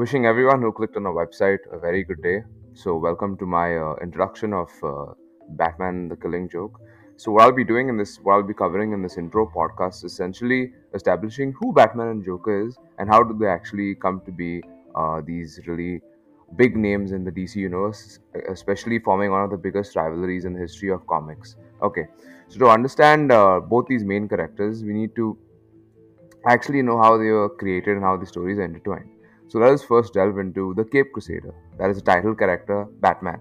Wishing everyone who clicked on our website a very good day. So welcome to my introduction of Batman The Killing Joke. So what I'll be covering in this intro podcast is essentially establishing who Batman and Joker is and how do they actually come to be these really big names in the DC universe, especially forming one of the biggest rivalries in the history of comics. Okay, so to understand both these main characters, we need to actually know how they were created and how the stories are intertwined. So let us first delve into the Cape Crusader, that is the title character, Batman.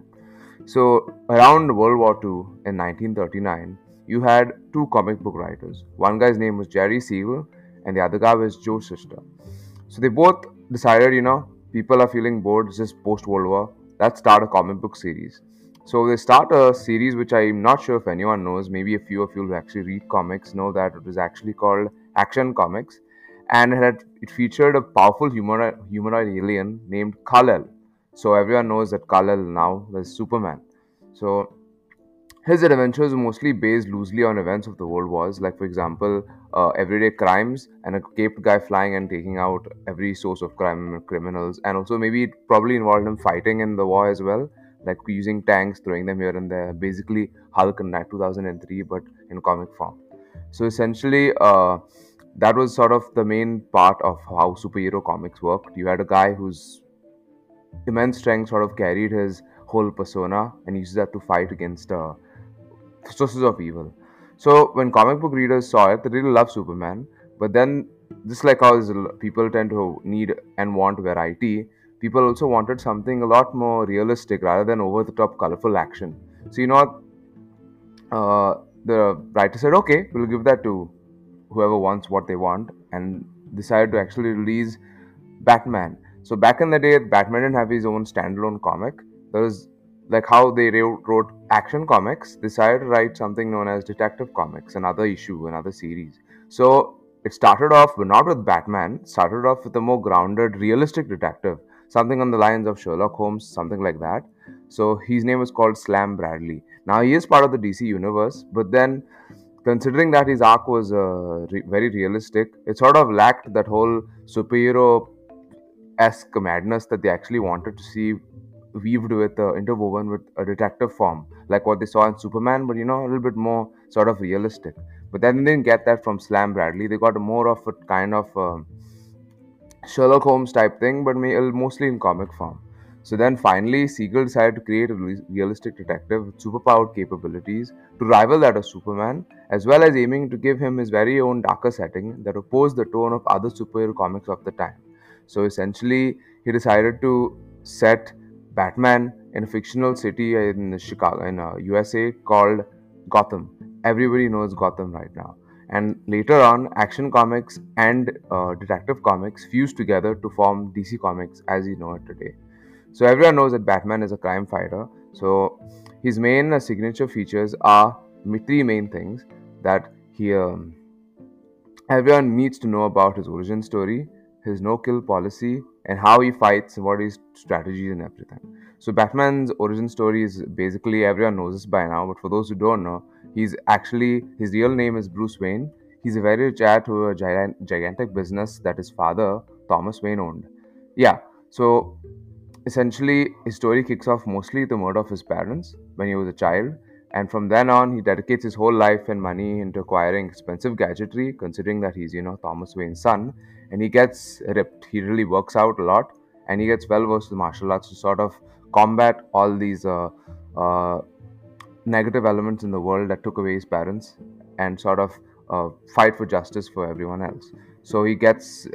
So around World War II in 1939, you had two comic book writers. One guy's name was Jerry Siegel and the other guy was Joe Shuster. So they both decided, people are feeling bored, it's just post-World War, let's start a comic book series. So they start a series which I'm not sure if anyone knows, maybe a few of you who actually read comics know that it was actually called Action Comics. And it featured a powerful humanoid alien named Kal-El. So everyone knows that Kal-El now is Superman. So his adventures were mostly based loosely on events of the World Wars, like for example, everyday crimes and a caped guy flying and taking out every source of crime and criminals. And also maybe it probably involved him fighting in the war as well, like using tanks, throwing them here and there, basically Hulk in 2003, but in comic form. So essentially, that was sort of the main part of how superhero comics worked. You had a guy whose immense strength sort of carried his whole persona and uses that to fight against sources of evil. So when comic book readers saw it, they really loved Superman. But then, just like how people tend to need and want variety, people also wanted something a lot more realistic rather than over-the-top colorful action. So the writer said, okay, we'll give that to whoever wants what they want, and decided to actually release Batman. So back in the day, Batman didn't have his own standalone comic. There was, like how they wrote Action Comics, decided to write something known as Detective Comics, another issue, another series. So it started off, but not with Batman, started off with a more grounded, realistic detective, something on the lines of Sherlock Holmes, something like that. So his name was called Slam Bradley. Now he is part of the DC universe, but then considering that his arc was very realistic, it sort of lacked that whole superhero-esque madness that they actually wanted to see weaved with, interwoven with a detective form, like what they saw in Superman, but a little bit more sort of realistic. But then they didn't get that from Slam Bradley. They got more of a kind of Sherlock Holmes type thing, but mostly in comic form. So then finally, Siegel decided to create a realistic detective with superpowered capabilities to rival that of Superman, as well as aiming to give him his very own darker setting that opposed the tone of other superhero comics of the time. So essentially, he decided to set Batman in a fictional city in Chicago, in USA, called Gotham. Everybody knows Gotham right now. And later on, Action Comics and Detective Comics fused together to form DC Comics as you know it today. So everyone knows that Batman is a crime fighter. So his main signature features are three main things that he everyone needs to know about: his origin story, his no-kill policy, and how he fights and what his strategies and everything. So Batman's origin story is basically, everyone knows this by now, but for those who don't know, his real name is Bruce Wayne. He's a very rich heir to a gigantic business that his father, Thomas Wayne, owned. Yeah, so essentially, his story kicks off mostly the murder of his parents when he was a child, and from then on, he dedicates his whole life and money into acquiring expensive gadgetry, considering that he's, Thomas Wayne's son, and he gets ripped. He really works out a lot, and he gets well-versed with martial arts to sort of combat all these negative elements in the world that took away his parents and sort of fight for justice for everyone else. So he gets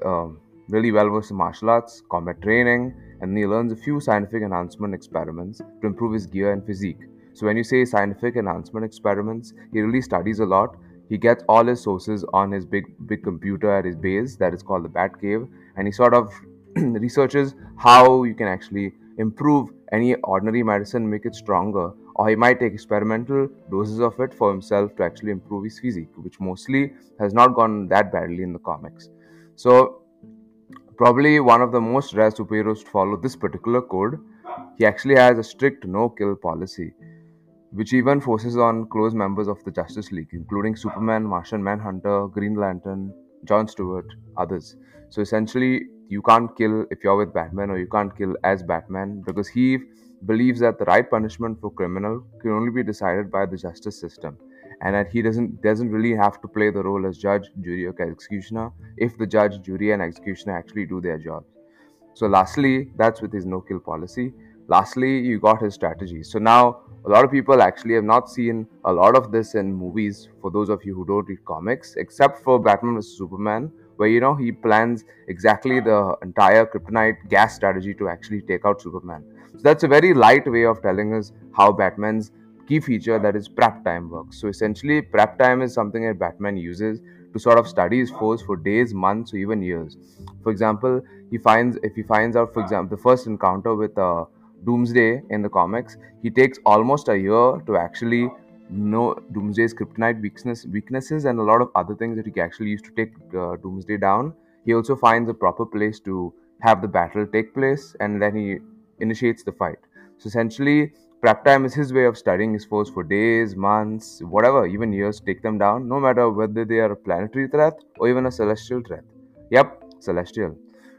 really well-versed in martial arts, combat training, and he learns a few scientific enhancement experiments to improve his gear and physique. So when you say scientific enhancement experiments, he really studies a lot. He gets all his sources on his big computer at his base that is called the Batcave, and he sort of researches how you can actually improve any ordinary medicine, make it stronger, or he might take experimental doses of it for himself to actually improve his physique, which mostly has not gone that badly in the comics. So probably one of the most rare superheroes to follow this particular code. He actually has a strict no-kill policy, which even forces on close members of the Justice League, including Superman, Martian Manhunter, Green Lantern, Jon Stewart, others. So essentially, you can't kill if you're with Batman, or you can't kill as Batman, because he believes that the right punishment for criminal can only be decided by the justice system, and that he doesn't really have to play the role as judge, jury, or executioner if the judge, jury, and executioner actually do their job. So lastly, that's with his no-kill policy. Lastly, you got his strategy. So now, a lot of people actually have not seen a lot of this in movies, for those of you who don't read comics, except for Batman vs Superman, where, you know, he plans exactly the entire kryptonite gas strategy to actually take out Superman. So that's a very light way of telling us how Batman's key feature, that is prep time, works. So essentially, prep time is something that Batman uses to sort of study his foes for days, months, or even years. For example, if he finds out, for example, the first encounter with Doomsday in the comics, he takes almost a year to actually know Doomsday's kryptonite weaknesses and a lot of other things that he actually used to take Doomsday down. He also finds a proper place to have the battle take place, and then he initiates the fight. So essentially, prep time is his way of studying his foes for days, months, whatever, even years, to take them down, no matter whether they are a planetary threat or even a celestial threat. Yep, celestial.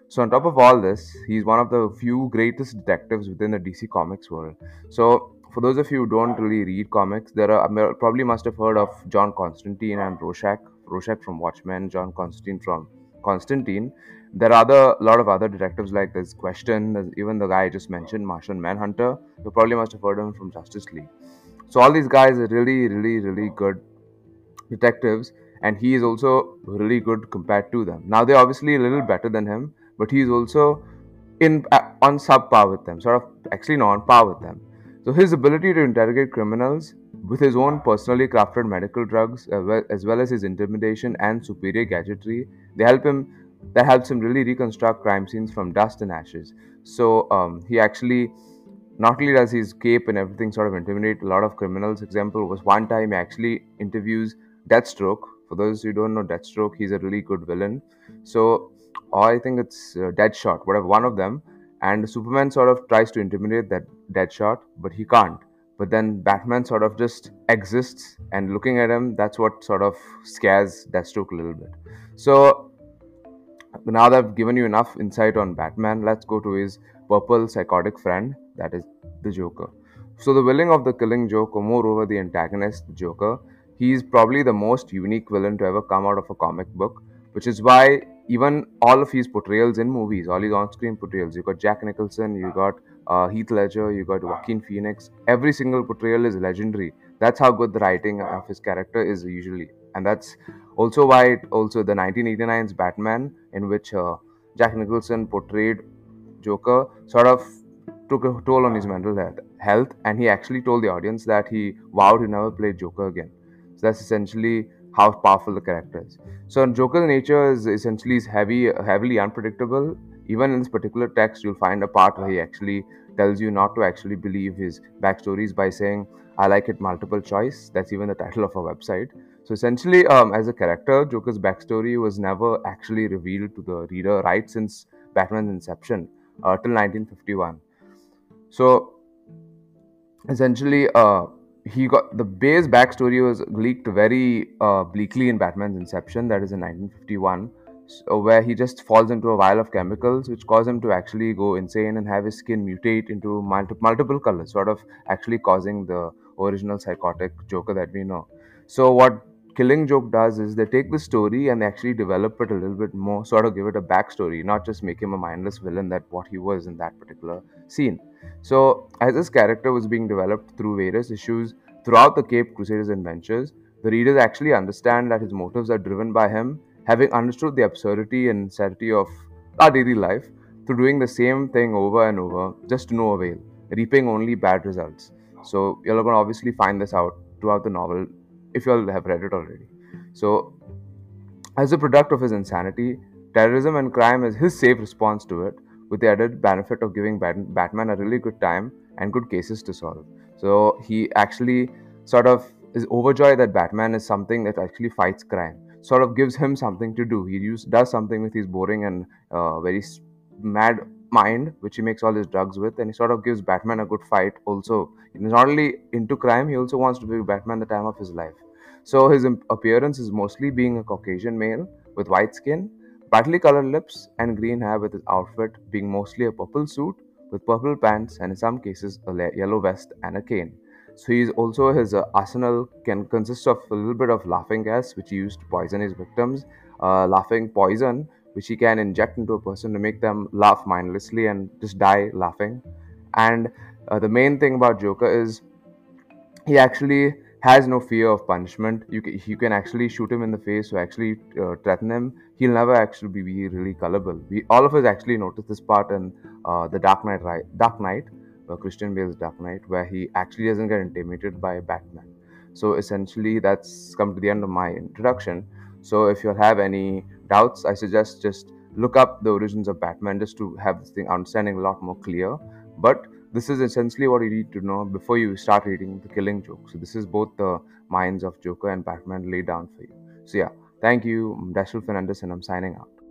So on top of all this, he's one of the few greatest detectives within the DC Comics world. So for those of you who don't really read comics, probably must have heard of John Constantine and Rorschach from Watchmen, John Constantine from Constantine. There are a lot of other detectives, like there's Question, there's even the guy I just mentioned, Martian Manhunter. You probably must have heard of him from Justice League. So all these guys are really, really, really good detectives, and he is also really good compared to them. Now they're obviously a little better than him, but he's also on subpar with them, on par with them. So his ability to interrogate criminals with his own personally crafted medical drugs, as well as his intimidation and superior gadgetry, that helps him really reconstruct crime scenes from dust and ashes. So he actually, not only does his cape and everything sort of intimidate a lot of criminals. Example was one time he actually interviews Deathstroke. For those who don't know Deathstroke, he's a really good villain. So I think it's Deadshot, whatever, one of them. And Superman sort of tries to intimidate that Deadshot, but he can't. But then Batman sort of just exists, and looking at him, that's what sort of scares Deathstroke a little bit. So now that I've given you enough insight on Batman, let's go to his purple psychotic friend, that is the Joker. So the villain of The Killing Joke, or moreover the antagonist, the Joker, he is probably the most unique villain to ever come out of a comic book, which is why even all of his portrayals in movies, all his on-screen portrayals, you got Jack Nicholson, you got Heath Ledger, you got Joaquin Phoenix. Every single portrayal is legendary. That's how good the writing of his character is usually. And that's also why the 1989's Batman, in which Jack Nicholson portrayed Joker, sort of took a toll on his mental health. And he actually told the audience that he vowed to never play Joker again. So that's essentially how powerful the character is. So Joker's nature is essentially heavily unpredictable. Even in this particular text, you'll find a part where he actually tells you not to actually believe his backstories by saying, "I like it multiple choice." That's even the title of our website. So essentially, as a character, Joker's backstory was never actually revealed to the reader right since Batman's inception, till 1951. So essentially, he got the Bay's backstory was leaked very bleakly in Batman's inception, that is in 1951, where he just falls into a vial of chemicals which cause him to actually go insane and have his skin mutate into multiple colors, sort of actually causing the original psychotic Joker that we know. So what Killing Joke does is they take the story and they actually develop it a little bit more, sort of give it a backstory, not just make him a mindless villain that what he was in that particular scene. So as this character was being developed through various issues throughout the Caped Crusader's adventures, the readers actually understand that his motives are driven by him having understood the absurdity and insanity of our daily life through doing the same thing over and over, just to no avail, reaping only bad results. So you're going to obviously find this out throughout the novel if you all have read it already. So as a product of his insanity, terrorism and crime is his safe response to it, with the added benefit of giving Batman a really good time and good cases to solve. So he actually sort of is overjoyed that Batman is something that actually fights crime, sort of gives him something to do. He does something with his boring and very mad mind, which he makes all his drugs with, and he sort of gives Batman a good fight also. He's not only into crime, he also wants to give Batman the time of his life. So his appearance is mostly being a Caucasian male with white skin, brightly colored lips, and green hair, with his outfit being mostly a purple suit with purple pants and in some cases a yellow vest and a cane. So he is also, his arsenal can consist of a little bit of laughing gas, which he used to poison his victims, laughing poison, which he can inject into a person to make them laugh mindlessly and just die laughing. And the main thing about Joker is he actually has no fear of punishment. You can actually shoot him in the face or actually threaten him. He'll never actually be really gullible. All of us actually noticed this part in the Dark Knight. Christian Bale's Dark Knight, where he actually doesn't get intimidated by Batman. So essentially, that's come to the end of my introduction. So if you have any doubts, I suggest just look up the origins of Batman just to have this thing understanding a lot more clear. But this is essentially what you need to know before you start reading The Killing Joke. So this is both the minds of Joker and Batman laid down for you. So yeah, thank you. I'm Dashil Fernandez and I'm signing out.